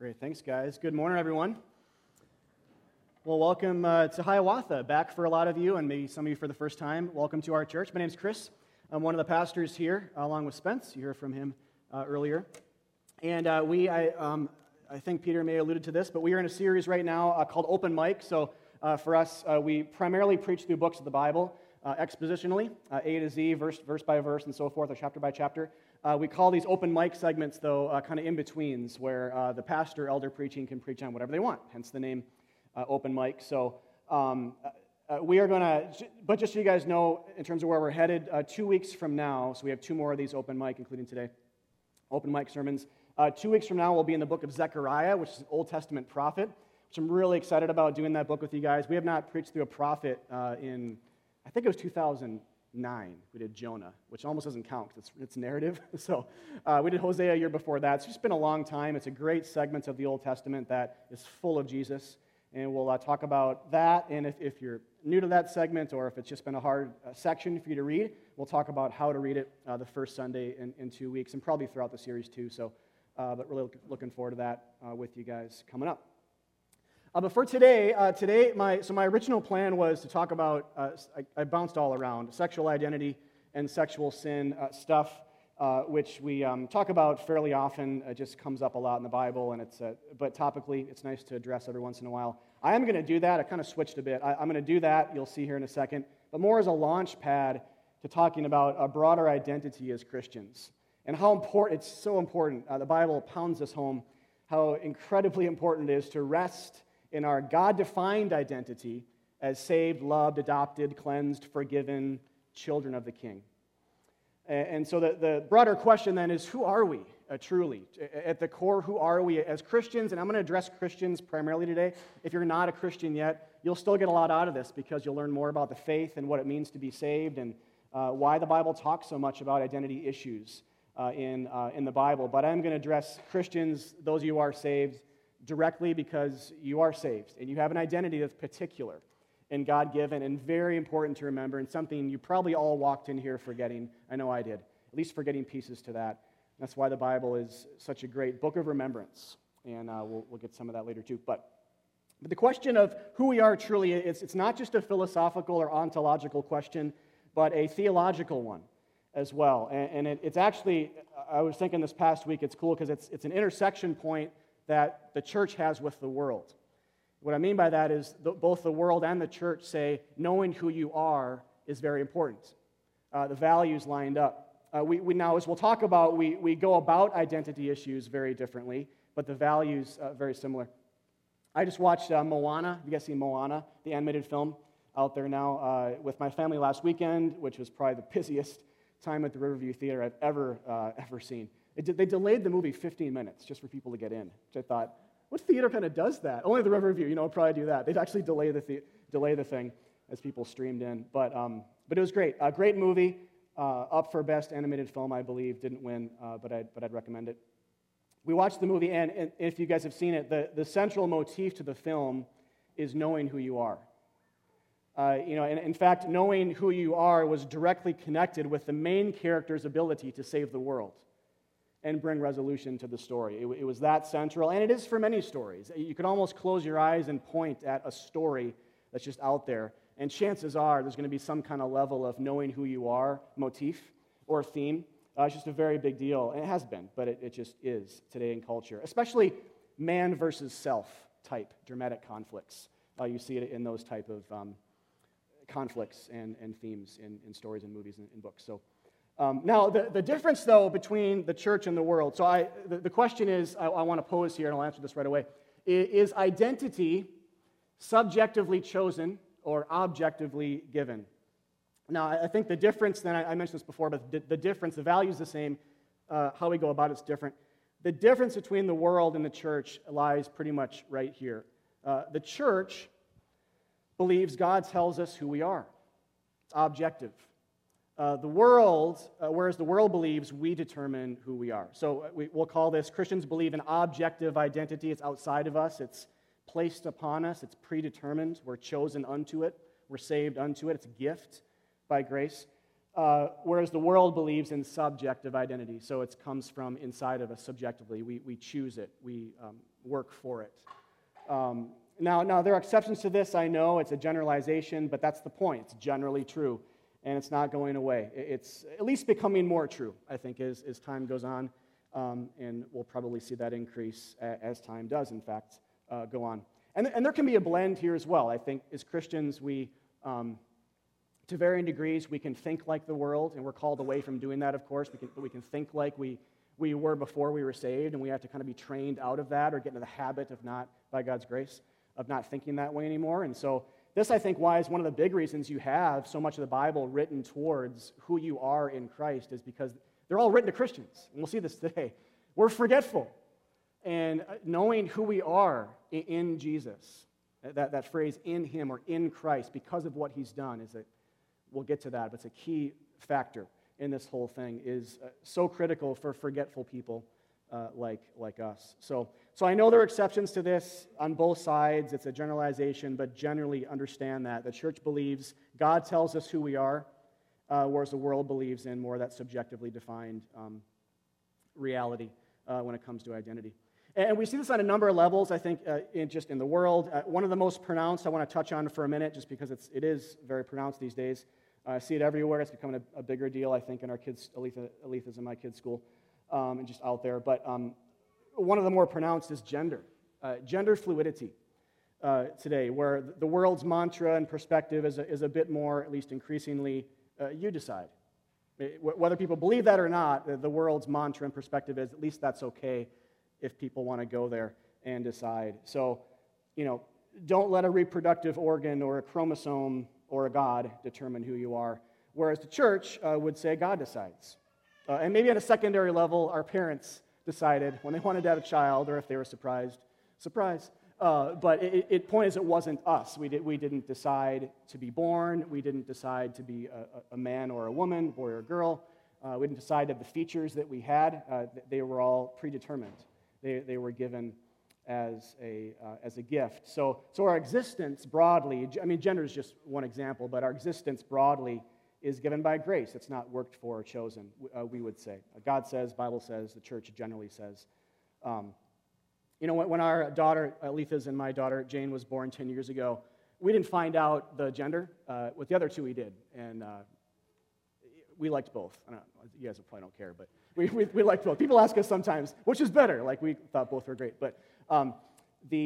Great. Thanks, guys. Good morning, everyone. Well, welcome to Hiawatha. Back for a lot of you, and maybe some of you for the first time. Welcome to our church. My name's Chris. I'm one of the pastors here, along with Spence. You heard from him earlier. And I think Peter may have alluded to this, but we are in a series right now called Open Mic. So for us, we primarily preach through books of the Bible, expositionally, A to Z, verse by verse, and so forth, or chapter by chapter. We call these open mic segments, though, kind of in-betweens, where the pastor, elder preaching, can preach on whatever they want, hence the name open mic. So we are going to, but just so you guys know, in terms of where we're headed, 2 weeks from now, so we have two more of these open mic, including today, open mic sermons. 2 weeks from now, we'll be in the book of Zechariah, which is an Old Testament prophet, which I'm really excited about doing that book with you guys. We have not preached through a prophet in, I think it was 2009, we did Jonah, which almost doesn't count because it's narrative. So we did Hosea a year before that. It's just been a long time. It's a great segment of the Old Testament that is full of Jesus, and we'll talk about that. And if you're new to that segment, or if it's just been a hard section for you to read, we'll talk about how to read it the first Sunday in 2 weeks, and probably throughout the series too. So, but really looking forward to that with you guys coming up. But for today, my original plan was to talk about, I bounced all around, sexual identity and sexual sin stuff, which we talk about fairly often. It just comes up a lot in the Bible, and but topically, it's nice to address every once in a while. I am going to do that. I kind of switched a bit. I'm going to do that. You'll see here in a second, but more as a launch pad to talking about a broader identity as Christians and how important, it's so important. The Bible pounds this home, how incredibly important it is to rest in our God-defined identity as saved, loved, adopted, cleansed, forgiven children of the King. And so the broader question then is, who are we truly? At the core, who are we as Christians? And I'm going to address Christians primarily today. If you're not a Christian yet, you'll still get a lot out of this because you'll learn more about the faith and what it means to be saved and why the Bible talks so much about identity issues in the Bible. But I'm going to address Christians, those of you who are saved, directly because you are saved, and you have an identity that's particular and God-given and very important to remember, and something you probably all walked in here forgetting. I know I did, at least forgetting pieces to that. That's why the Bible is such a great book of remembrance, and we'll get some of that later too. But the question of who we are truly, it's not just a philosophical or ontological question, but a theological one as well. And it's actually, I was thinking this past week, it's cool because it's an intersection point that the church has with the world. What I mean by that is both the world and the church say knowing who you are is very important. The values lined up. We now, as we'll talk about, we go about identity issues very differently, but the values very similar. I just watched Moana. You guys seen Moana, the animated film out there now, with my family last weekend, which was probably the busiest time at the Riverview Theater I've ever seen. They delayed the movie 15 minutes just for people to get in, which I thought, what theater kind of does that? Only the Riverview, would probably do that. They'd actually delay the thing as people streamed in. But it was great. A great movie, up for Best Animated Film, I believe. Didn't win, but I'd recommend it. We watched the movie, and if you guys have seen it, the central motif to the film is knowing who you are. And in fact, knowing who you are was directly connected with the main character's ability to save the world and bring resolution to the story. It was that central, and it is for many stories. You could almost close your eyes and point at a story that's just out there, and chances are there's going to be some kind of level of knowing who you are motif or theme. It's just a very big deal, and it has been, but it just is today in culture, especially man versus self type dramatic conflicts. You see it in those type of conflicts and themes in stories and movies and books. So. Now, the difference, though, between the church and the world, so the question is, I want to pose here, and I'll answer this right away, is identity subjectively chosen or objectively given? Now, I think the difference, then, I mentioned this before, but the difference, the value is the same, how we go about it's different. The difference between the world and the church lies pretty much right here. The church believes God tells us who we are. It's objective. The world, whereas the world believes, we determine who we are. So we'll call this, Christians believe in objective identity. It's outside of us. It's placed upon us. It's predetermined. We're chosen unto it. We're saved unto it. It's a gift by grace. whereas the world believes in subjective identity. So it comes from inside of us subjectively. We choose it. We work for it. Now, there are exceptions to this. I know it's a generalization, but that's the point. It's generally true, and it's not going away. It's at least becoming more true, I think, as time goes on, and we'll probably see that increase as time does, in fact, go on. And there can be a blend here as well. I think as Christians, we, to varying degrees, we can think like the world, and we're called away from doing that, of course. We can think like we were before we were saved, and we have to kind of be trained out of that or get into the habit of not, by God's grace, of not thinking that way anymore. And so this, I think, why is one of the big reasons you have so much of the Bible written towards who you are in Christ is because they're all written to Christians. And we'll see this today. We're forgetful. And knowing who we are in Jesus, that phrase in him or in Christ because of what he's done, is that we'll get to that, but it's a key factor in this whole thing, is so critical for forgetful people like us. So I know there are exceptions to this on both sides. It's a generalization, but generally understand that. The church believes God tells us who we are, whereas the world believes in more of that subjectively defined reality when it comes to identity. And we see this on a number of levels, I think, in the world. One of the most pronounced I want to touch on for a minute, just because it is very pronounced these days. I see it everywhere. It's becoming a bigger deal, I think, in our kids. Aletha's in my kids' school and just out there. But one of the more pronounced is gender fluidity today, where the world's mantra and perspective is a bit more, at least increasingly, you decide. Whether people believe that or not, the world's mantra and perspective is at least that's okay if people want to go there and decide. So, don't let a reproductive organ or a chromosome or a God determine who you are, whereas the church would say God decides. And maybe at a secondary level, our parents decided when they wanted to have a child, or if they were surprised. But the point is, it wasn't us. We didn't decide to be born. We didn't decide to be a man or a woman, boy or girl. We didn't decide to have the features that we had. They were all predetermined. They were given as a gift. So our existence broadly, I mean, gender is just one example, but our existence broadly is given by grace. It's not worked for or chosen, we would say. God says, Bible says, the church generally says. When our daughter, Aletha's and my daughter, Jane, was born 10 years ago, we didn't find out the gender. With the other two, we did. And we liked both. I don't know, you guys probably don't care, but we liked both. People ask us sometimes, which is better? Like, we thought both were great. But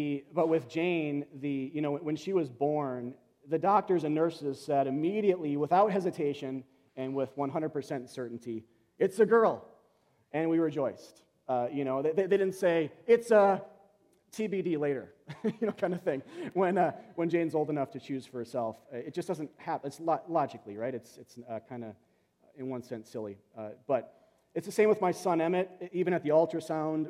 with Jane, when she was born, the doctors and nurses said immediately, without hesitation and with 100% certainty, it's a girl. And we rejoiced. They didn't say, it's a TBD later, kind of thing, when Jane's old enough to choose for herself. It just doesn't happen. It's logically, right? It's kind of, in one sense, silly. But it's the same with my son, Emmett, even at the ultrasound,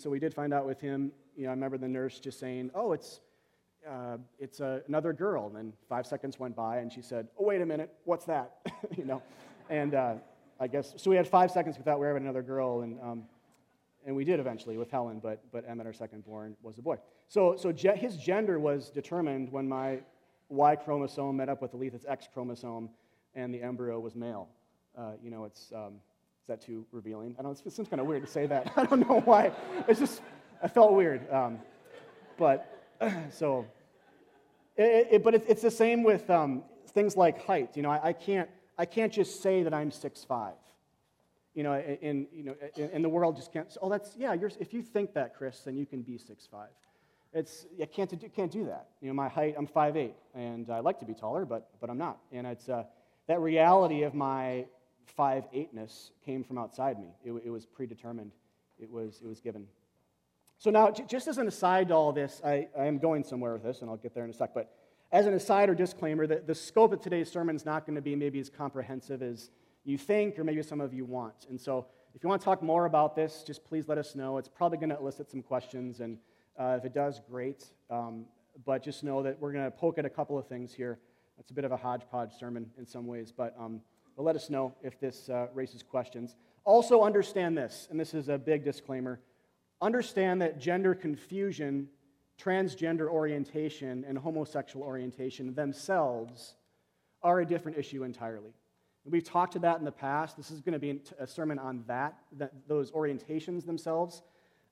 so we did find out with him. I remember the nurse just saying, oh, it's another girl. And then 5 seconds went by, and she said, oh, wait a minute, what's that? And I guess, so we had 5 seconds, we thought we were having another girl, and we did eventually with Helen, but Emmett, our second born, was a boy. So his gender was determined when my Y chromosome met up with Aletha's X chromosome, and the embryo was male. Is that too revealing? I don't know, it seems kind of weird to say that. I don't know why. It's just, I felt weird. It's the same with things like height. I can't just say that I'm 6'5". In the world, just can't. Oh, that's yeah. If you think that, Chris, then you can be 6'5". I can't do that. My height, I'm 5'8", and I like to be taller, but I'm not. And it's that reality of my 5'8"-ness came from outside me. It was predetermined. It was given. So now, just as an aside to all this, I am going somewhere with this, and I'll get there in a sec. But as an aside or disclaimer, the scope of today's sermon is not going to be maybe as comprehensive as you think, or maybe some of you want. And so if you want to talk more about this, just please let us know. It's probably going to elicit some questions, and if it does, great. But just know that we're going to poke at a couple of things here. It's a bit of a hodgepodge sermon in some ways, but let us know if this raises questions. Also understand this, and this is a big disclaimer. Understand that gender confusion, transgender orientation, and homosexual orientation themselves are a different issue entirely. We've talked to that in the past. This is going to be a sermon on that those orientations themselves.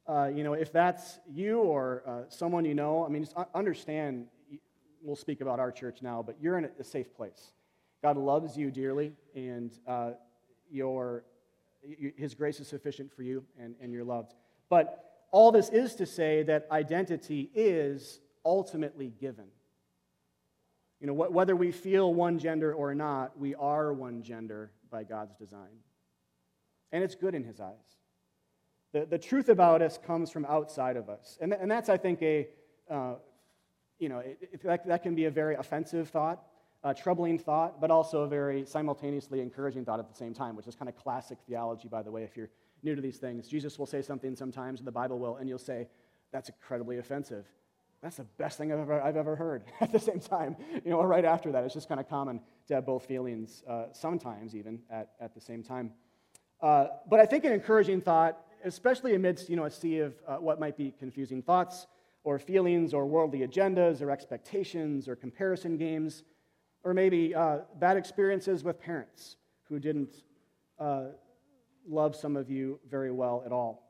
If that's you or someone you know, I mean, just understand, we'll speak about our church now, but you're in a safe place. God loves you dearly, and His grace is sufficient for you, and you're loved. But all this is to say that identity is ultimately given. You know, whether we feel one gender or not, we are one gender by God's design. And it's good in His eyes. The truth about us comes from outside of us. And that's, I think, that can be a very offensive thought, a troubling thought, but also a very simultaneously encouraging thought at the same time, which is kind of classic theology, by the way, if you're new to these things. Jesus will say something sometimes, and the Bible will, and you'll say, that's incredibly offensive. That's the best thing I've ever heard at the same time, or right after that. It's just kind of common to have both feelings, sometimes even at the same time. But I think an encouraging thought, especially amidst a sea of what might be confusing thoughts or feelings or worldly agendas or expectations or comparison games, or maybe bad experiences with parents who didn't love some of you very well at all.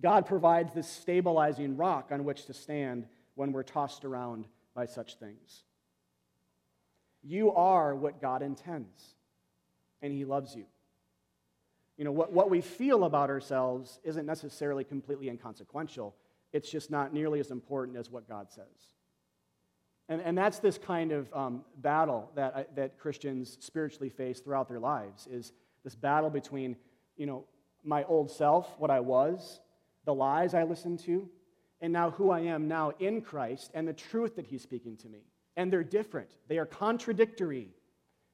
God provides this stabilizing rock on which to stand when we're tossed around by such things. You are what God intends, and He loves you. What we feel about ourselves isn't necessarily completely inconsequential. It's just not nearly as important as what God says. And that's this kind of battle that Christians spiritually face throughout their lives, is this battle between, my old self, what I was, the lies I listened to, and now who I am now in Christ and the truth that He's speaking to me. And they're different. They are contradictory.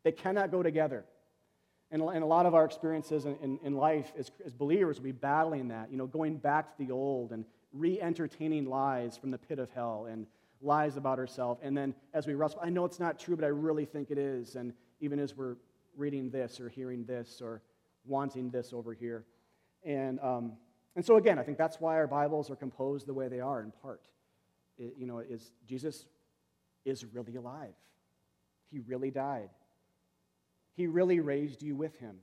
They cannot go together. And a lot of our experiences in life as believers will be battling that, going back to the old and re-entertaining lies from the pit of hell and lies about ourselves. And then as we wrestle, I know it's not true, but I really think it is. And even as we're reading this or hearing this or wanting this over here. And so again, I think that's why our Bibles are composed the way they are in part. Is Jesus is really alive. He really died. He really raised you with Him.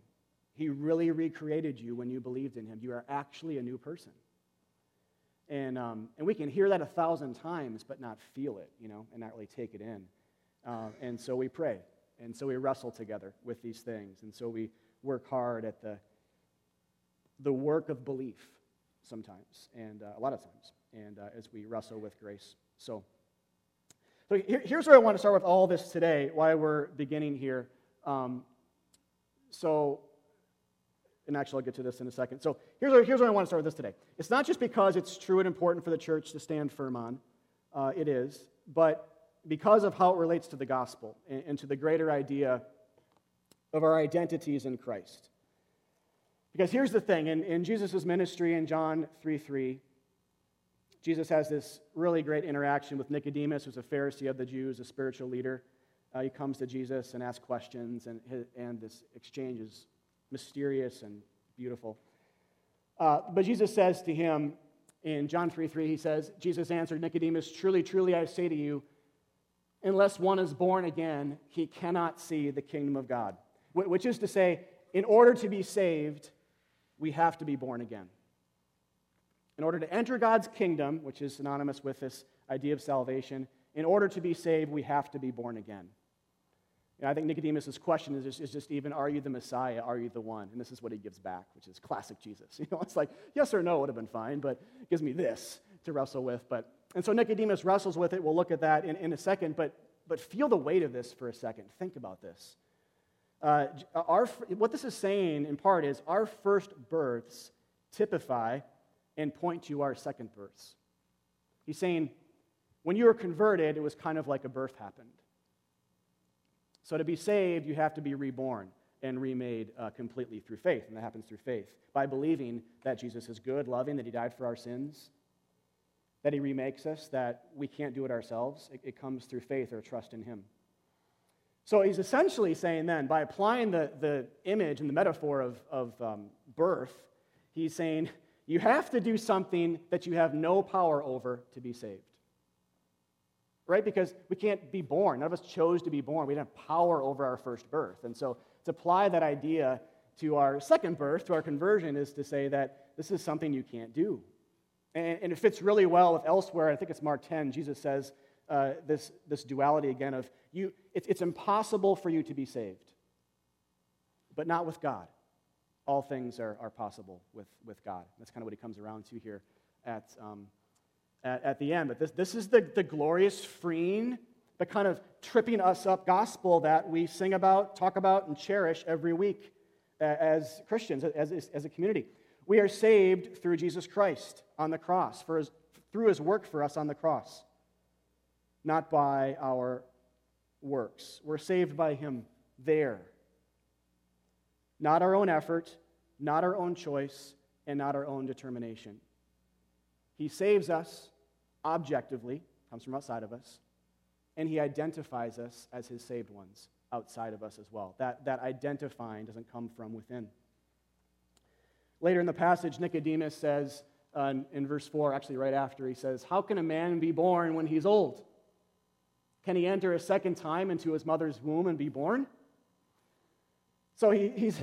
He really recreated you when you believed in Him. You are actually a new person. And we can hear that 1,000 times but not feel it, and not really take it in. And so we pray. And so we wrestle together with these things. And so we work hard at the work of belief sometimes, and a lot of times, and as we wrestle with grace. So here's where I want to start with all this today, why we're beginning here. And actually I'll get to this in a second. So here's where I want to start with this today. It's not just because it's true and important for the church to stand firm on. It is, but because of how it relates to the gospel and to the greater idea of our identities in Christ. Because here's the thing, in Jesus' ministry in John 3:3, Jesus has this really great interaction with Nicodemus, who's a Pharisee of the Jews, a spiritual leader. He comes to Jesus and asks questions, and this exchange is mysterious and beautiful. But Jesus says to him, in John 3:3, He says, Jesus answered Nicodemus, "Truly, truly, I say to you, unless one is born again, he cannot see the kingdom of God." Which is to say, in order to be saved, we have to be born again. In order to enter God's kingdom, which is synonymous with this idea of salvation, in order to be saved, we have to be born again. And I think Nicodemus' question is just even, are you the Messiah? Are you the one? And this is what he gives back, which is classic Jesus. It's like, yes or no would have been fine, but it gives me this to wrestle with. And so Nicodemus wrestles with it. We'll look at that in a second, but feel the weight of this for a second. Think about this. What this is saying in part is our first births typify and point to our second births. He's saying when you were converted, it was kind of like a birth happened. So to be saved, you have to be reborn and remade completely through faith, and that happens through faith, by believing that Jesus is good, loving, that He died for our sins, that He remakes us, that we can't do it ourselves. It comes through faith or trust in Him. So he's essentially saying then, by applying the image and the metaphor of birth, he's saying you have to do something that you have no power over to be saved. Right? Because we can't be born. None of us chose to be born. We didn't have power over our first birth. And so to apply that idea to our second birth, to our conversion, is to say that this is something you can't do. And it fits really well with elsewhere. I think it's Mark 10. Jesus says this duality again of you. It's impossible for you to be saved, but not with God. All things are possible with God. That's kind of what he comes around to here at the end. But this is the glorious, freeing, the kind of tripping us up gospel that we sing about, talk about, and cherish every week as Christians, as a community. We are saved through Jesus Christ on the cross, through his work for us on the cross, not by our works. We're saved by him there. Not our own effort, not our own choice, and not our own determination. He saves us objectively, comes from outside of us, and he identifies us as his saved ones outside of us as well. That identifying doesn't come from within. Later in the passage, Nicodemus says, in verse 4, actually right after, he says, "How can a man be born when he's old? Can he enter a second time into his mother's womb and be born?" So he's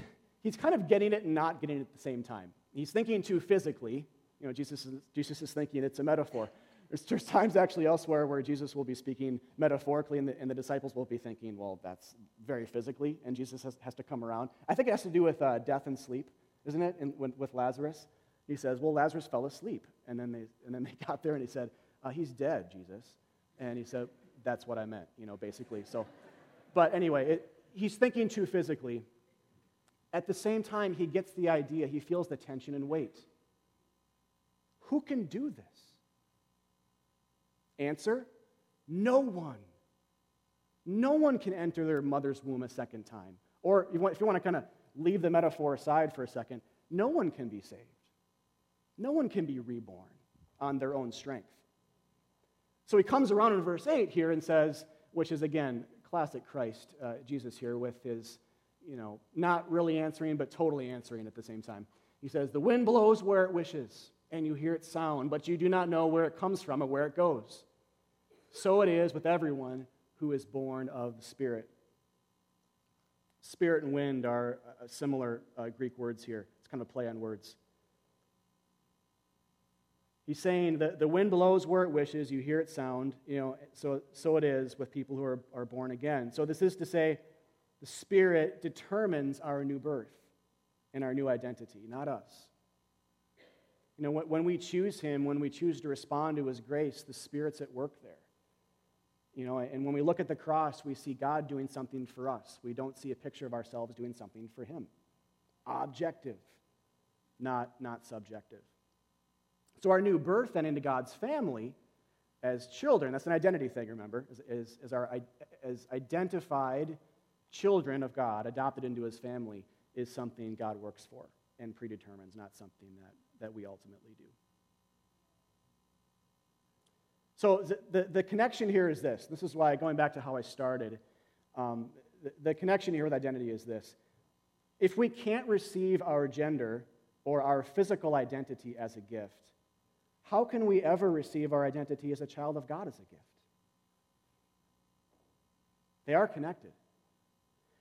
kind of getting it and not getting it at the same time. He's thinking too physically. You know, Jesus is thinking it's a metaphor. There's times actually elsewhere where Jesus will be speaking metaphorically, and the disciples will be thinking, well, that's very physically, and Jesus has to come around. I think it has to do with death and sleep, isn't it? With Lazarus, he says, well, Lazarus fell asleep, and then they got there, and he said, he's dead, Jesus, and he said, that's what I meant, you know, basically. So, but anyway, he's thinking too physically. At the same time, he gets the idea. He feels the tension and weight. Who can do this? Answer, no one. No one can enter their mother's womb a second time. Or if you want to kind of leave the metaphor aside for a second, no one can be saved. No one can be reborn on their own strength. So he comes around in verse 8 here and says, which is, again, classic Christ, Jesus here with his, you know, not really answering, but totally answering at the same time. He says, the wind blows where it wishes, and you hear its sound, but you do not know where it comes from or where it goes. So it is with everyone who is born of the Spirit. Spirit and wind are similar Greek words here. It's kind of a play on words. He's saying that the wind blows where it wishes, you hear its sound, you know, so it is with people who are born again. So this is to say the Spirit determines our new birth and our new identity, not us. You know, when we choose him, when we choose to respond to his grace, the Spirit's at work there. You know, and when we look at the cross, we see God doing something for us. We don't see a picture of ourselves doing something for him. Objective, not subjective. So our new birth then into God's family as children, that's an identity thing, remember, as identified children of God, adopted into his family, is something God works for and predetermines, not something that we ultimately do. So the connection here is this. This is why, going back to how I started, the connection here with identity is this. If we can't receive our gender or our physical identity as a gift, how can we ever receive our identity as a child of God as a gift? They are connected.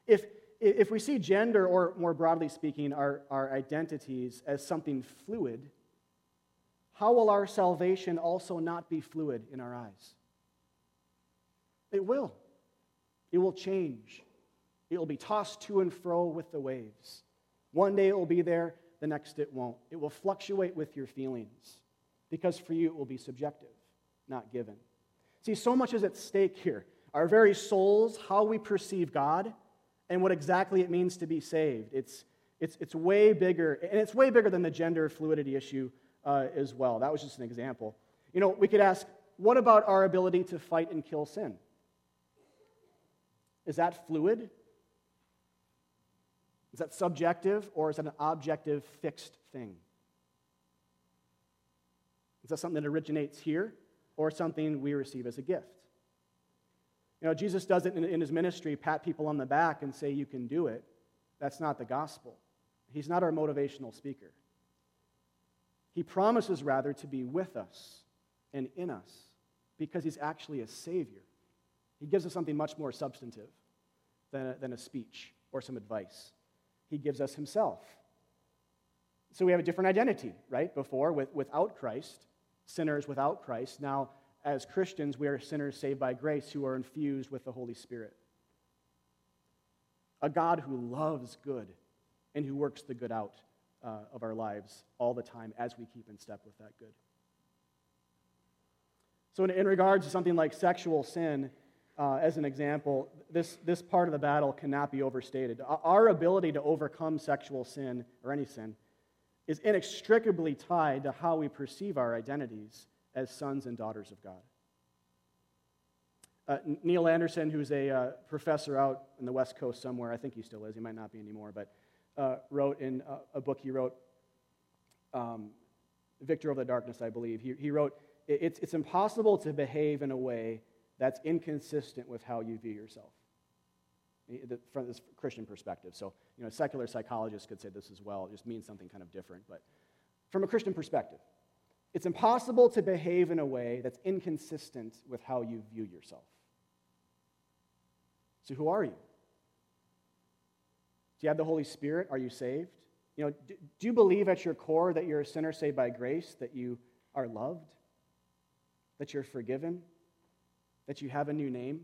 If we see gender, or more broadly speaking, our identities as something fluid, how will our salvation also not be fluid in our eyes? It will. It will change. It will be tossed to and fro with the waves. One day it will be there, the next it won't. It will fluctuate with your feelings, because for you it will be subjective, not given. See, so much is at stake here. Our very souls, how we perceive God, and what exactly it means to be saved. It's way bigger, and it's way bigger than the gender fluidity issue as well. That was just an example. You know, we could ask, what about our ability to fight and kill sin? Is that fluid? Is that subjective, or is that an objective, fixed thing? Is that something that originates here, or something we receive as a gift? You know, Jesus doesn't in his ministry pat people on the back and say, you can do it. That's not the gospel. He's not our motivational speaker. He promises, rather, to be with us and in us because he's actually a savior. He gives us something much more substantive than a speech or some advice. He gives us himself. So we have a different identity, right? Before, without Christ, sinners without Christ. Now, as Christians, we are sinners saved by grace who are infused with the Holy Spirit. A God who loves good and who works the good out of our lives all the time as we keep in step with that good. So in regards to something like sexual sin, as an example, this part of the battle cannot be overstated. Our ability to overcome sexual sin, or any sin, is inextricably tied to how we perceive our identities as sons and daughters of God. Neil Anderson, who's a professor out in the West Coast somewhere, I think he still is, he might not be anymore, but wrote in a book he wrote, Victor over the Darkness, I believe, he wrote, it's impossible to behave in a way that's inconsistent with how you view yourself, from this Christian perspective. So, you know, secular psychologists could say this as well. It just means something kind of different. But from a Christian perspective, it's impossible to behave in a way that's inconsistent with how you view yourself. So who are you? Do you have the Holy Spirit? Are you saved? You know, do you believe at your core that you're a sinner saved by grace, that you are loved, that you're forgiven, that you have a new name,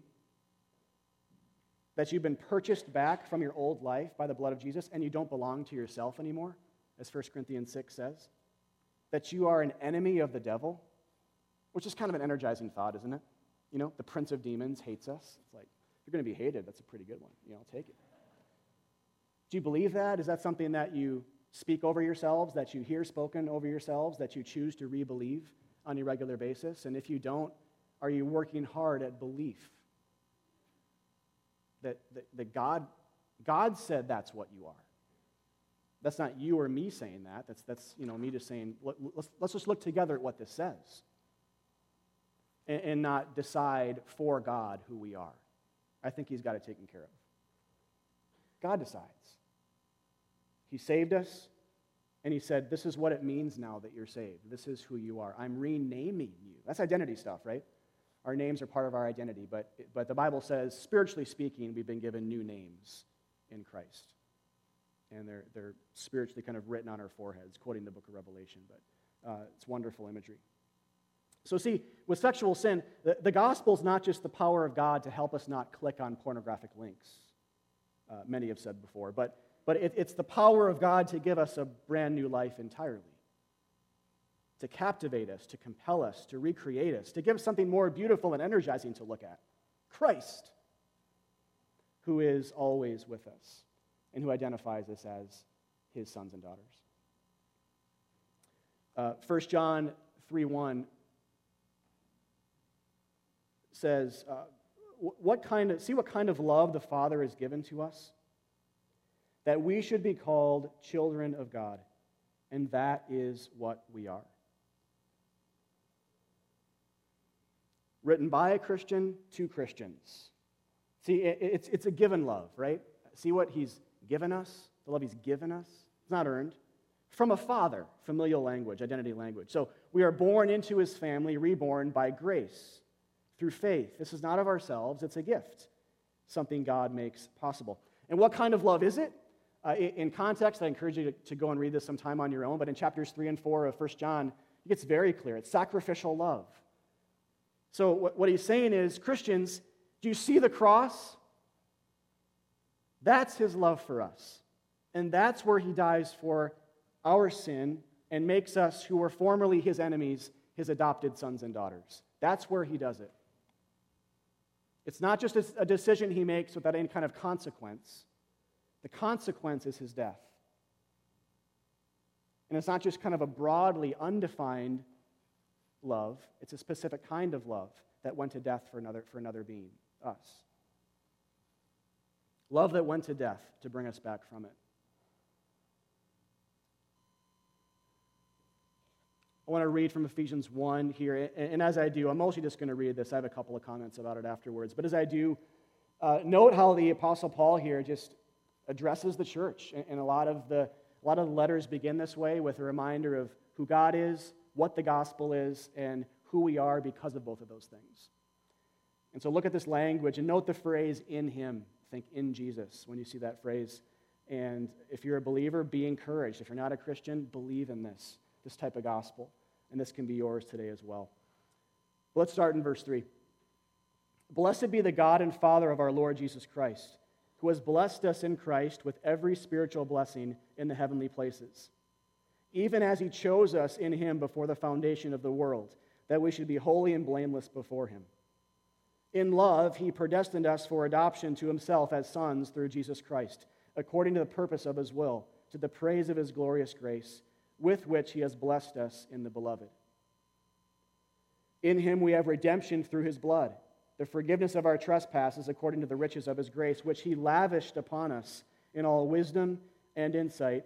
that you've been purchased back from your old life by the blood of Jesus, and you don't belong to yourself anymore, as 1 Corinthians 6 says, that you are an enemy of the devil, which is kind of an energizing thought, isn't it? You know, the prince of demons hates us. It's like, you're going to be hated. That's a pretty good one. You know, I'll take it. Do you believe that? Is that something that you speak over yourselves, that you hear spoken over yourselves, that you choose to re-believe on a regular basis? And if you don't, are you working hard at belief that God said that's what you are? That's not you or me saying that. That's you know, me just saying, let's just look together at what this says and not decide for God who we are. I think he's got it taken care of. God decides. He saved us, and he said, this is what it means now that you're saved. This is who you are. I'm renaming you. That's identity stuff, right? Our names are part of our identity, but the Bible says, spiritually speaking, we've been given new names in Christ. And they're spiritually kind of written on our foreheads, quoting the book of Revelation, but it's wonderful imagery. So see, with sexual sin, the gospel's not just the power of God to help us not click on pornographic links, many have said before, but it's the power of God to give us a brand new life entirely, to captivate us, to compel us, to recreate us, to give us something more beautiful and energizing to look at. Christ, who is always with us and who identifies us as his sons and daughters. 1 John 3:1 says, what kind of love the Father has given to us, that we should be called children of God, and that is what we are. Written by a Christian to Christians. See, it's a given love, right? See what he's given us, the love he's given us. It's not earned. From a father, familial language, identity language. So we are born into his family, reborn by grace, through faith. This is not of ourselves, it's a gift, something God makes possible. And what kind of love is it? In context, I encourage you to go and read this sometime on your own, but in chapters 3 and 4 of 1 John, it gets very clear. It's sacrificial love. So what he's saying is, Christians, do you see the cross? That's his love for us. And that's where he dies for our sin and makes us, who were formerly his enemies, his adopted sons and daughters. That's where he does it. It's not just a decision he makes without any kind of consequence. The consequence is his death. And it's not just kind of a broadly undefined love, it's a specific kind of love that went to death for another being, us. Love that went to death to bring us back from it. I want to read from Ephesians 1 here, and as I do, I'm mostly just going to read this. I have a couple of comments about it afterwards, but as I do, note how the Apostle Paul here just addresses the church, and a lot of the letters begin this way with a reminder of who God is, what the gospel is, and who we are because of both of those things. And so look at this language and note the phrase, in him. think in Jesus when you see that phrase. And if you're a believer, be encouraged. If you're not a Christian, believe in this type of gospel. And this can be yours today as well. But let's start in verse 3. Blessed be the God and Father of our Lord Jesus Christ, who has blessed us in Christ with every spiritual blessing in the heavenly places, even as he chose us in him before the foundation of the world, that we should be holy and blameless before him. In love, he predestined us for adoption to himself as sons through Jesus Christ, according to the purpose of his will, to the praise of his glorious grace, with which he has blessed us in the beloved. In him we have redemption through his blood, the forgiveness of our trespasses according to the riches of his grace, which he lavished upon us in all wisdom and insight,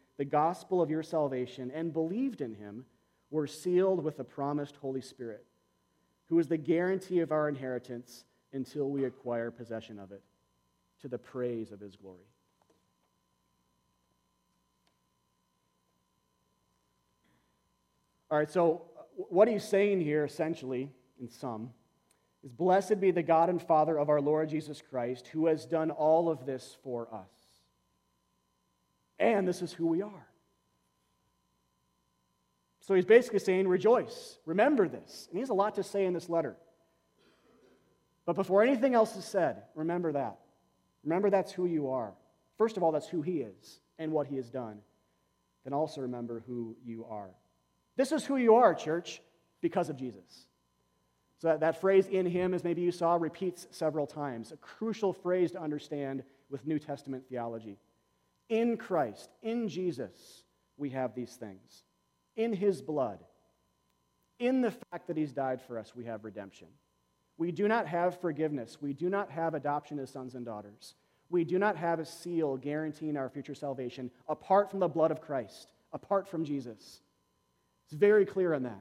the gospel of your salvation, and believed in him, were sealed with the promised Holy Spirit, who is the guarantee of our inheritance until we acquire possession of it, to the praise of his glory. All right, so what he's saying here, essentially, in sum, is blessed be the God and Father of our Lord Jesus Christ, who has done all of this for us. And this is who we are. So he's basically saying, rejoice, remember this. And he has a lot to say in this letter. But before anything else is said, remember that. Remember that's who you are. First of all, that's who he is and what he has done. Then also remember who you are. This is who you are, church, because of Jesus. So that phrase, in him, as maybe you saw, repeats several times. A crucial phrase to understand with New Testament theology. In Christ, in Jesus, we have these things. In his blood, in the fact that he's died for us, we have redemption. We do not have forgiveness. We do not have adoption as sons and daughters. We do not have a seal guaranteeing our future salvation apart from the blood of Christ, apart from Jesus. It's very clear on that.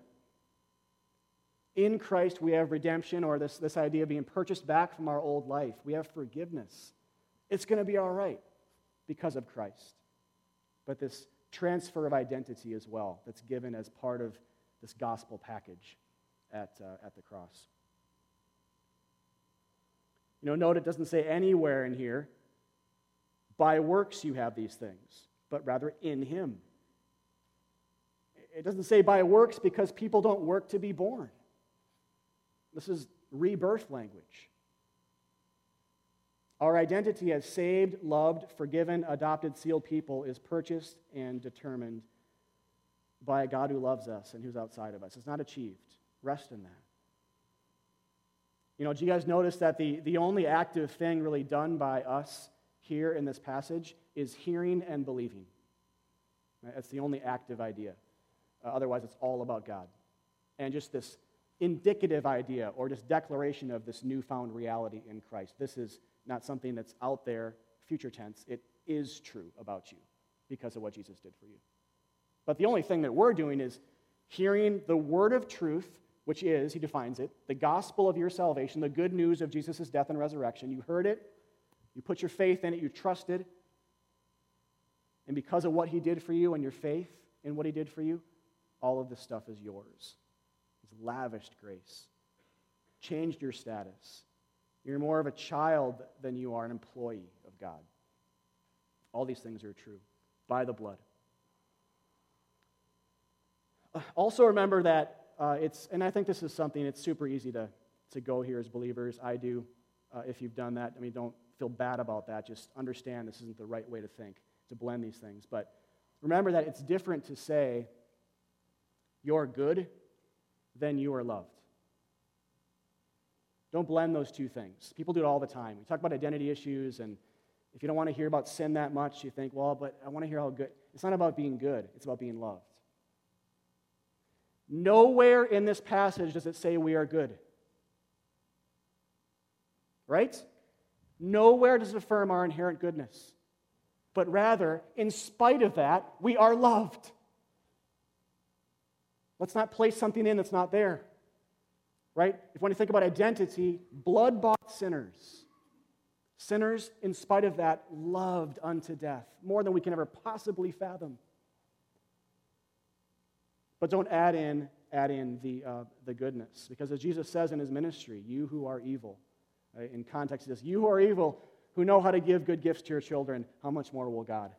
In Christ, we have redemption, or this idea of being purchased back from our old life. We have forgiveness. It's going to be all right because of Christ. But this transfer of identity as well that's given as part of this gospel package at the cross. You know, note it doesn't say anywhere in here, by works you have these things, but rather in him. It doesn't say by works because people don't work to be born. This is rebirth language. Our identity as saved, loved, forgiven, adopted, sealed people is purchased and determined by a God who loves us and who's outside of us. It's not achieved. Rest in that. You know, do you guys notice that the only active thing really done by us here in this passage is hearing and believing? That's the only active idea. Otherwise, it's all about God. And just this indicative idea or just declaration of this newfound reality in Christ. This is not something that's out there, future tense. It is true about you because of what Jesus did for you. But the only thing that we're doing is hearing the word of truth, which is, he defines it, the gospel of your salvation, the good news of Jesus' death and resurrection. You heard it, you put your faith in it, you trusted, and because of what he did for you and your faith in what he did for you, all of this stuff is yours. His lavished grace changed your status. You're more of a child than you are an employee of God. All these things are true by the blood. Also remember that it's, and I think this is something, it's super easy to go here as believers. I do. If you've done that, I mean, don't feel bad about that. Just understand this isn't the right way to think, to blend these things. But remember that it's different to say you're good than you are loved. Don't blend those two things. People do it all the time. We talk about identity issues, and if you don't want to hear about sin that much, you think, well, but I want to hear how good. It's not about being good. It's about being loved. Nowhere in this passage does it say we are good. Right? Nowhere does it affirm our inherent goodness. But rather, in spite of that, we are loved. Let's not place something in that's not there. Right? If when you think about identity, blood-bought sinners. Sinners, in spite of that, loved unto death. More than we can ever possibly fathom. But don't add in the goodness. Because as Jesus says in his ministry, you who are evil, right, in context of this, you who are evil, who know how to give good gifts to your children, how much more will God?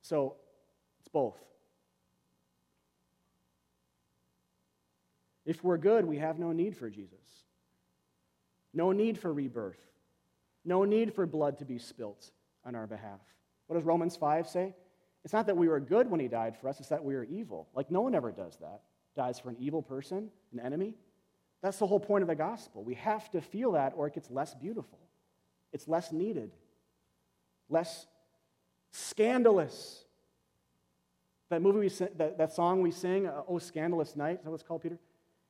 So, it's both. If we're good, we have no need for Jesus. No need for rebirth. No need for blood to be spilt on our behalf. What does Romans 5 say? It's not that we were good when he died for us, it's that we were evil. Like, no one ever does that. Dies for an evil person, an enemy. That's the whole point of the gospel. We have to feel that or it gets less beautiful. It's less needed, less scandalous. That movie we sing, that song we sing, Oh Scandalous Night, is that what it's called, Peter?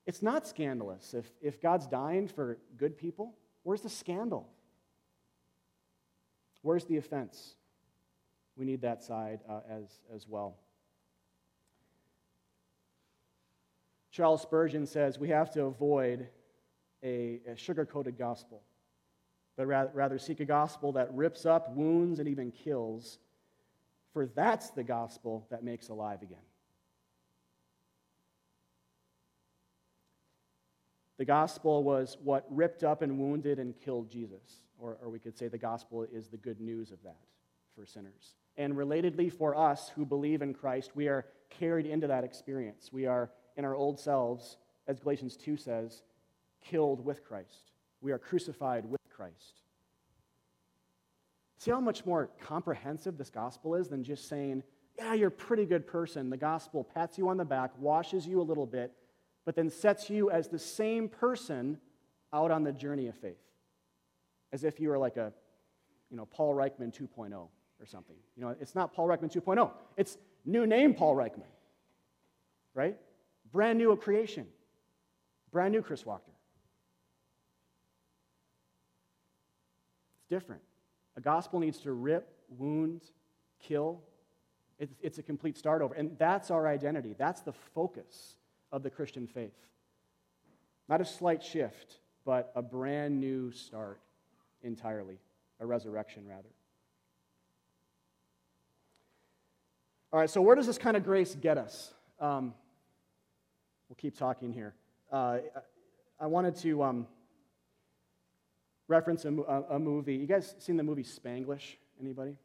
It's not scandalous. If God's dying for good people, where's the scandal? Where's the offense? We need that side as well. Charles Spurgeon says we have to avoid a sugar-coated gospel, but rather seek a gospel that rips up, wounds, and even kills, for that's the gospel that makes alive again. The gospel was what ripped up and wounded and killed Jesus, or we could say the gospel is the good news of that for sinners. And relatedly for us who believe in Christ, we are carried into that experience. We are in our old selves, as Galatians 2 says, killed with Christ. We are crucified with Christ. See how much more comprehensive this gospel is than just saying, yeah, you're a pretty good person. The gospel pats you on the back, washes you a little bit, but then sets you as the same person out on the journey of faith. As if you were like a, Paul Reichman 2.0 or something. It's not Paul Reichman 2.0. It's new name Paul Reichman, right? Brand new creation. Brand new Chris Wachter. It's different. A gospel needs to rip, wound, kill. It's a complete start over. And that's our identity. That's the focus of the Christian faith. Not a slight shift, but a brand new start entirely. A resurrection, rather. All right, so where does this kind of grace get us? We'll keep talking here. I wanted to reference a movie. You guys seen the movie Spanglish? Anybody?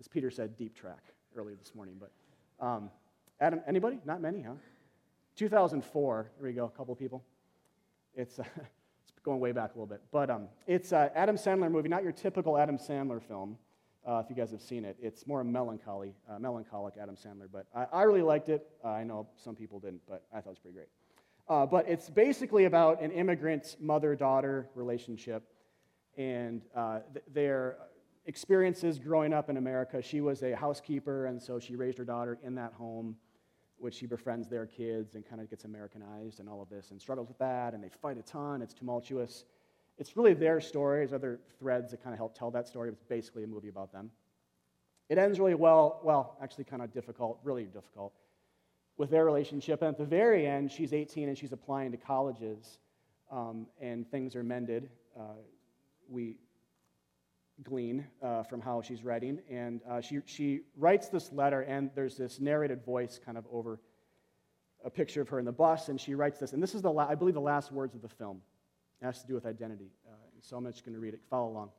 As Peter said, deep track earlier this morning. But Adam, anybody? Not many, huh? 2004. Here we go. A couple people. It's going way back a little bit. But it's an Adam Sandler movie. Not your typical Adam Sandler film. If you guys have seen it, it's more a melancholic Adam Sandler. But I really liked it. I know some people didn't, but I thought it was pretty great. But it's basically about an immigrant mother-daughter relationship and their experiences growing up in America. She was a housekeeper, and so she raised her daughter in that home, which she befriends their kids and kind of gets Americanized and all of this and struggles with that, and they fight a ton. It's tumultuous. It's really their story. There's other threads that kind of help tell that story. It's basically a movie about them. It ends really well, actually kind of difficult, really difficult, with their relationship. And at the very end, she's 18 and she's applying to colleges, and things are mended. We glean from how she's writing. And she writes this letter, and there's this narrated voice kind of over a picture of her in the bus, and she writes this. And this is, I believe, the last words of the film. It has to do with identity. So I'm just going to read it. Follow along.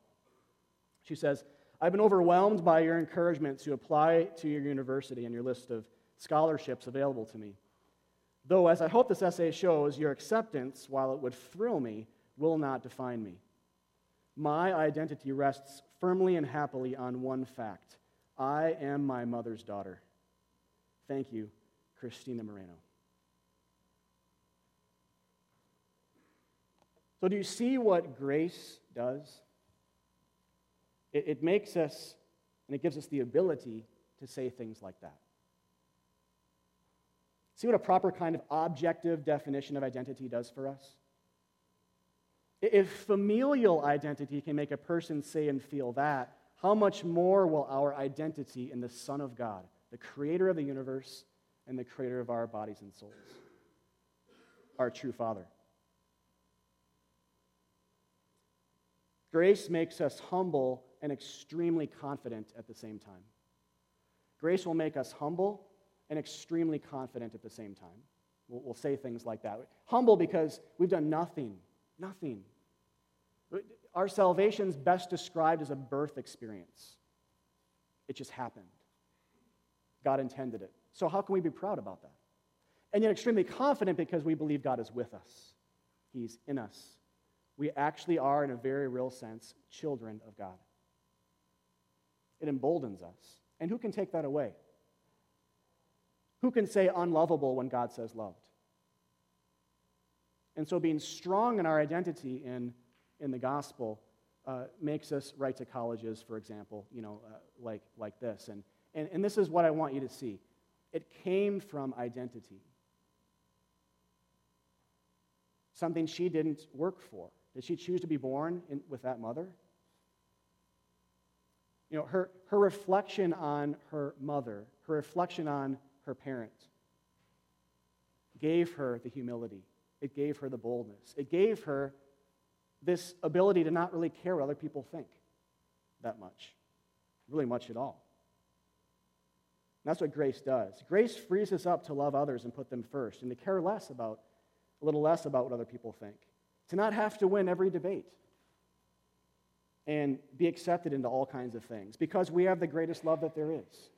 She says, I've been overwhelmed by your encouragement to apply to your university and your list of scholarships available to me. Though, as I hope this essay shows, your acceptance, while it would thrill me, will not define me. My identity rests firmly and happily on one fact. I am my mother's daughter. Thank you, Christina Moreno. So do you see what grace does? It makes us, and it gives us the ability to say things like that. See what a proper kind of objective definition of identity does for us? If familial identity can make a person say and feel that, how much more will our identity in the Son of God, the creator of the universe and the creator of our bodies and souls, our true Father? Grace makes us humble and extremely confident at the same time. Grace will make us humble and extremely confident at the same time. We'll say things like that. Humble because we've done nothing. Our salvation's best described as a birth experience. It just happened. God intended it. So how can we be proud about that? And yet extremely confident because we believe God is with us. He's in us. We actually are, in a very real sense, children of God. It emboldens us. And who can take that away? Who can say unlovable when God says loved? And so being strong in our identity in the gospel makes us write to colleges, for example, like this. And this is what I want you to see. It came from identity. Something she didn't work for. Did she choose to be born with that mother? You know, her reflection on her mother, her reflection on her parent, gave her the humility. It gave her the boldness. It gave her this ability to not really care what other people think that much, really much at all. And that's what grace does. Grace frees us up to love others and put them first, and to care less about, a little less about what other people think, to not have to win every debate and be accepted into all kinds of things, because we have the greatest love that there is.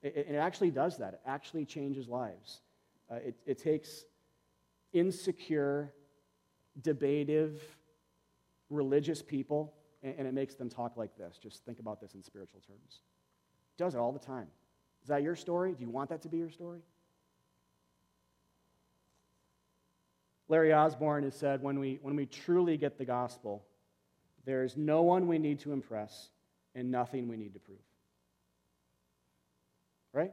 It actually does that. It actually changes lives. It takes insecure, debative, religious people, and it makes them talk like this. Just think about this in spiritual terms. It does it all the time. Is that your story? Do you want that to be your story? Larry Osborne has said, when we truly get the gospel, there is no one we need to impress and nothing we need to prove. Right?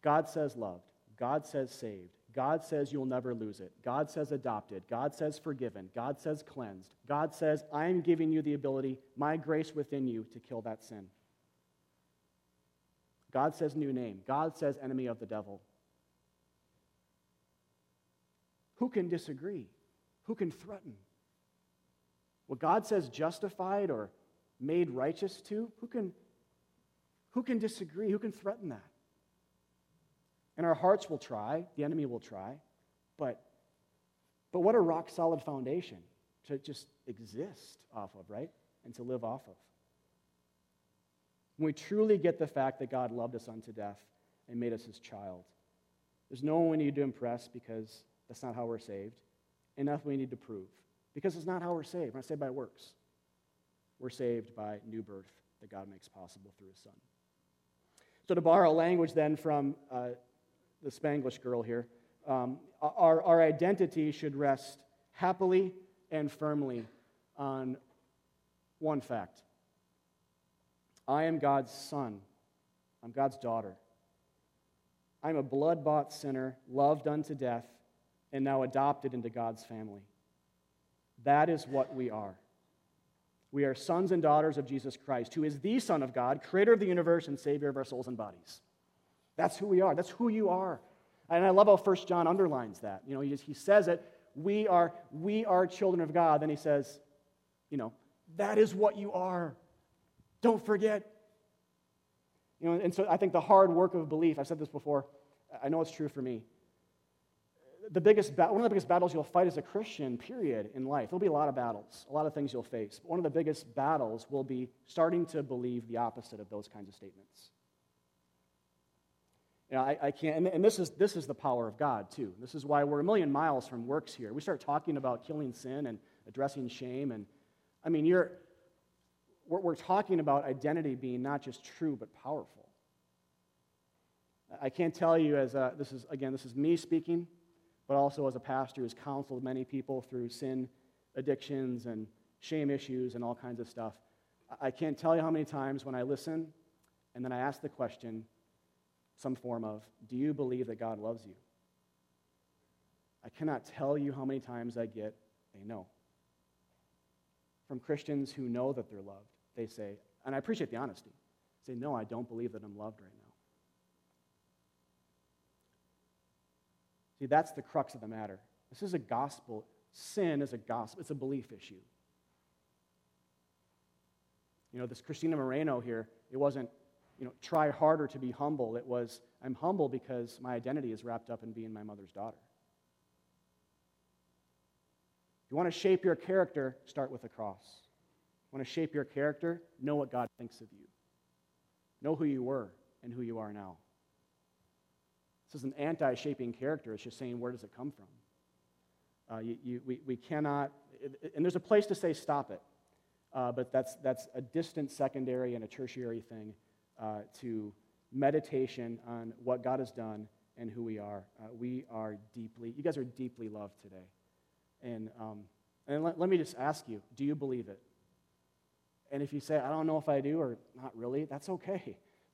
God says loved. God says saved. God says you'll never lose it. God says adopted. God says forgiven. God says cleansed. God says, I am giving you the ability, my grace within you, to kill that sin. God says new name. God says enemy of the devil. Who can disagree? Who can threaten? What God says justified or made righteous to, who can disagree? Who can threaten that? And our hearts will try, the enemy will try, but what a rock-solid foundation to just exist off of, right? And to live off of. When we truly get the fact that God loved us unto death and made us his child, there's no one we need to impress because that's not how we're saved, and nothing we need to prove because it's not how we're saved. We're not saved by works. We're saved by new birth that God makes possible through his Son. So to borrow language then from the Spanglish girl here, our identity should rest happily and firmly on one fact. I am God's son. I'm God's daughter. I'm a blood-bought sinner, loved unto death, and now adopted into God's family. That is what we are. We are sons and daughters of Jesus Christ, who is the Son of God, creator of the universe, and savior of our souls and bodies. That's who we are. That's who you are. And I love how 1 John underlines that. You know, he says it, we are children of God. Then he says, that is what you are. Don't forget. And so I think the hard work of belief, I've said this before, I know it's true for me. One of the biggest battles you'll fight as a Christian, period, in life. There'll be a lot of battles, a lot of things you'll face. But one of the biggest battles will be starting to believe the opposite of those kinds of statements. I can't, and this is the power of God, too. This is why we're a million miles from works here. We start talking about killing sin and addressing shame, and we're talking about identity being not just true but powerful. I can't tell you this is me speaking, but also as a pastor who's counseled many people through sin addictions and shame issues and all kinds of stuff. I can't tell you how many times when I listen and then I ask the question, some form of, do you believe that God loves you? I cannot tell you how many times I get a they know. From Christians who know that they're loved, they say, and I appreciate the honesty, say, no, I don't believe that I'm loved right now. See, that's the crux of the matter. This is a gospel. Sin is a gospel. It's a belief issue. You know, this Christina Moreno here, it wasn't, you know, try harder to be humble. It was, I'm humble because my identity is wrapped up in being my mother's daughter. If you want to shape your character, start with the cross. If you want to shape your character, know what God thinks of you. Know who you were and who you are now. This is an anti-shaping character. It's just saying, where does it come from? We cannot, and there's a place to say stop it, but that's a distant secondary and a tertiary thing to meditation on what God has done and who we are. We are deeply, you guys are deeply loved today. And let me just ask you, do you believe it? And if you say, I don't know if I do or not really, that's okay.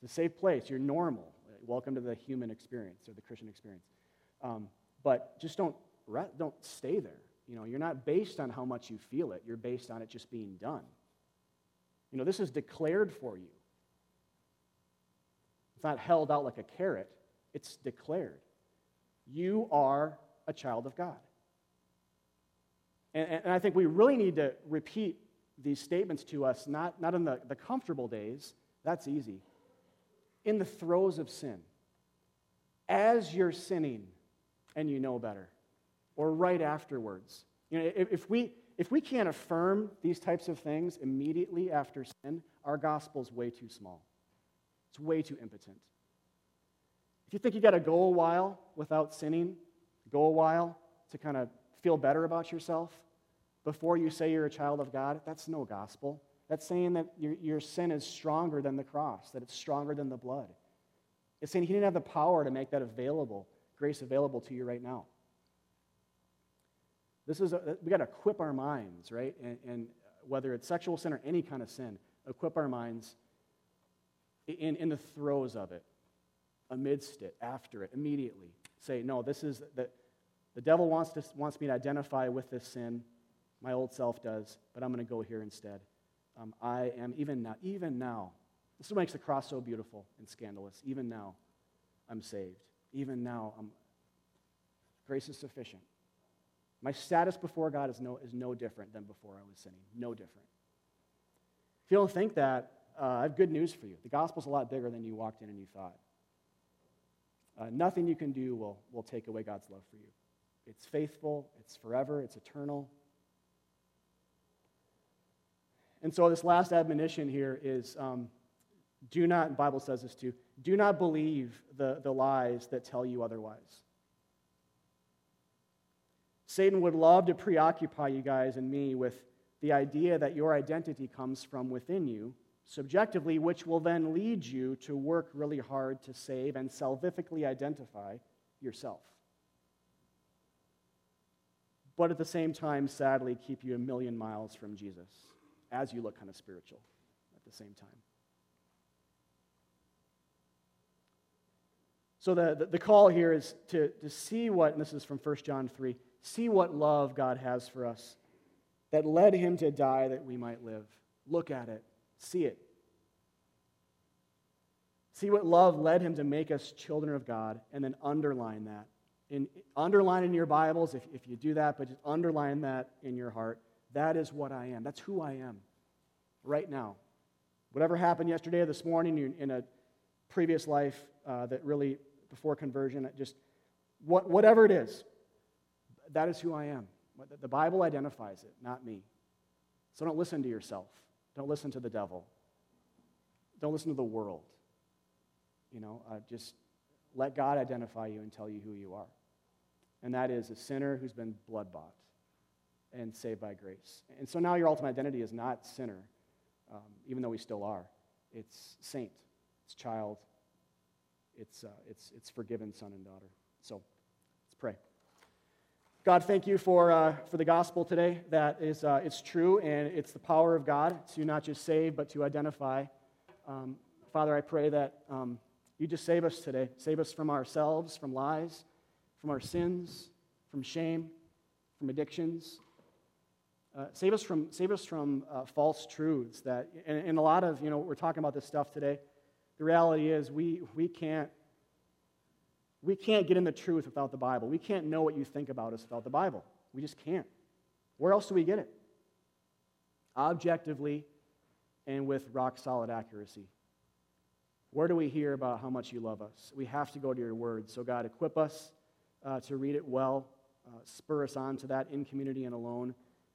It's a safe place. You're normal. Welcome to the human experience or the Christian experience. But just don't stay there. You know, you're not based on how much you feel it. You're based on it just being done. You know, this is declared for you. It's not held out like a carrot. It's declared. You are a child of God. And I think we really need to repeat these statements to us, not in the comfortable days. That's easy. In the throes of sin, as you're sinning and you know better, or right afterwards. You know, if we can't affirm these types of things immediately after sin, our gospel's way too small. It's way too impotent. If you think you got to go a while without sinning, go a while to kind of feel better about yourself before you say you're a child of God, that's no gospel. That's saying that your sin is stronger than the cross, that it's stronger than the blood. It's saying he didn't have the power to make that available, grace available to you right now. This is we got to equip our minds, right? And whether it's sexual sin or any kind of sin, equip our minds in the throes of it, amidst it, after it, immediately. Say, no, this is the devil wants me to identify with this sin. My old self does, but I'm going to go here instead. I am, even now, this is what makes the cross so beautiful and scandalous. Even now, I'm saved. Even now, grace is sufficient. My status before God is no different than before I was sinning. No different. If you don't think that, I have good news for you. The gospel's a lot bigger than you walked in and you thought. Nothing you can do will take away God's love for you. It's faithful, it's forever, it's eternal. And so this last admonition here is, do not, the Bible says this too, do not believe the lies that tell you otherwise. Satan would love to preoccupy you guys and me with the idea that your identity comes from within you, subjectively, which will then lead you to work really hard to save and salvifically identify yourself. But at the same time, sadly, keep you a million miles from Jesus, as you look kind of spiritual at the same time. So the call here is to see what, and this is from 1 John 3, see what love God has for us that led him to die that we might live. Look at it. See it. See what love led him to make us children of God, and then underline that. Underline in your Bibles, if you do that, but just underline that in your heart. That is what I am. That's who I am right now. Whatever happened yesterday or this morning in a previous life that really, before conversion, just whatever it is, that is who I am. The Bible identifies it, not me. So don't listen to yourself. Don't listen to the devil. Don't listen to the world. You know, just let God identify you and tell you who you are. And that is a sinner who's been blood-bought and saved by grace. And so now your ultimate identity is not sinner, even though we still are. It's saint, it's child, it's forgiven son and daughter. So let's pray. God, thank you for the gospel today. That is, it's true, and it's the power of God to not just save, but to identify. Father, I pray that you just save us today. Save us from ourselves, from lies, from our sins, from shame, from addictions, Save us from false truths that, and a lot of, you know, we're talking about this stuff today. The reality is we can't get in the truth without the Bible. We can't know what you think about us without the Bible. We just can't. Where else do we get it? Objectively and with rock-solid accuracy. Where do we hear about how much you love us? We have to go to your word. So God, equip us to read it well, spur us on to that in community and alone,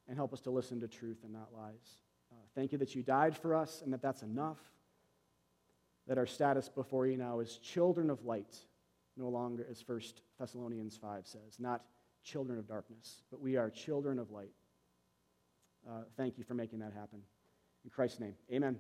and help us to listen to truth and not lies. Thank you that you died for us and that that's enough, that our status before you now is children of light, no longer, as 1 Thessalonians 5 says, not children of darkness, but we are children of light. Thank you for making that happen. In Christ's name, amen.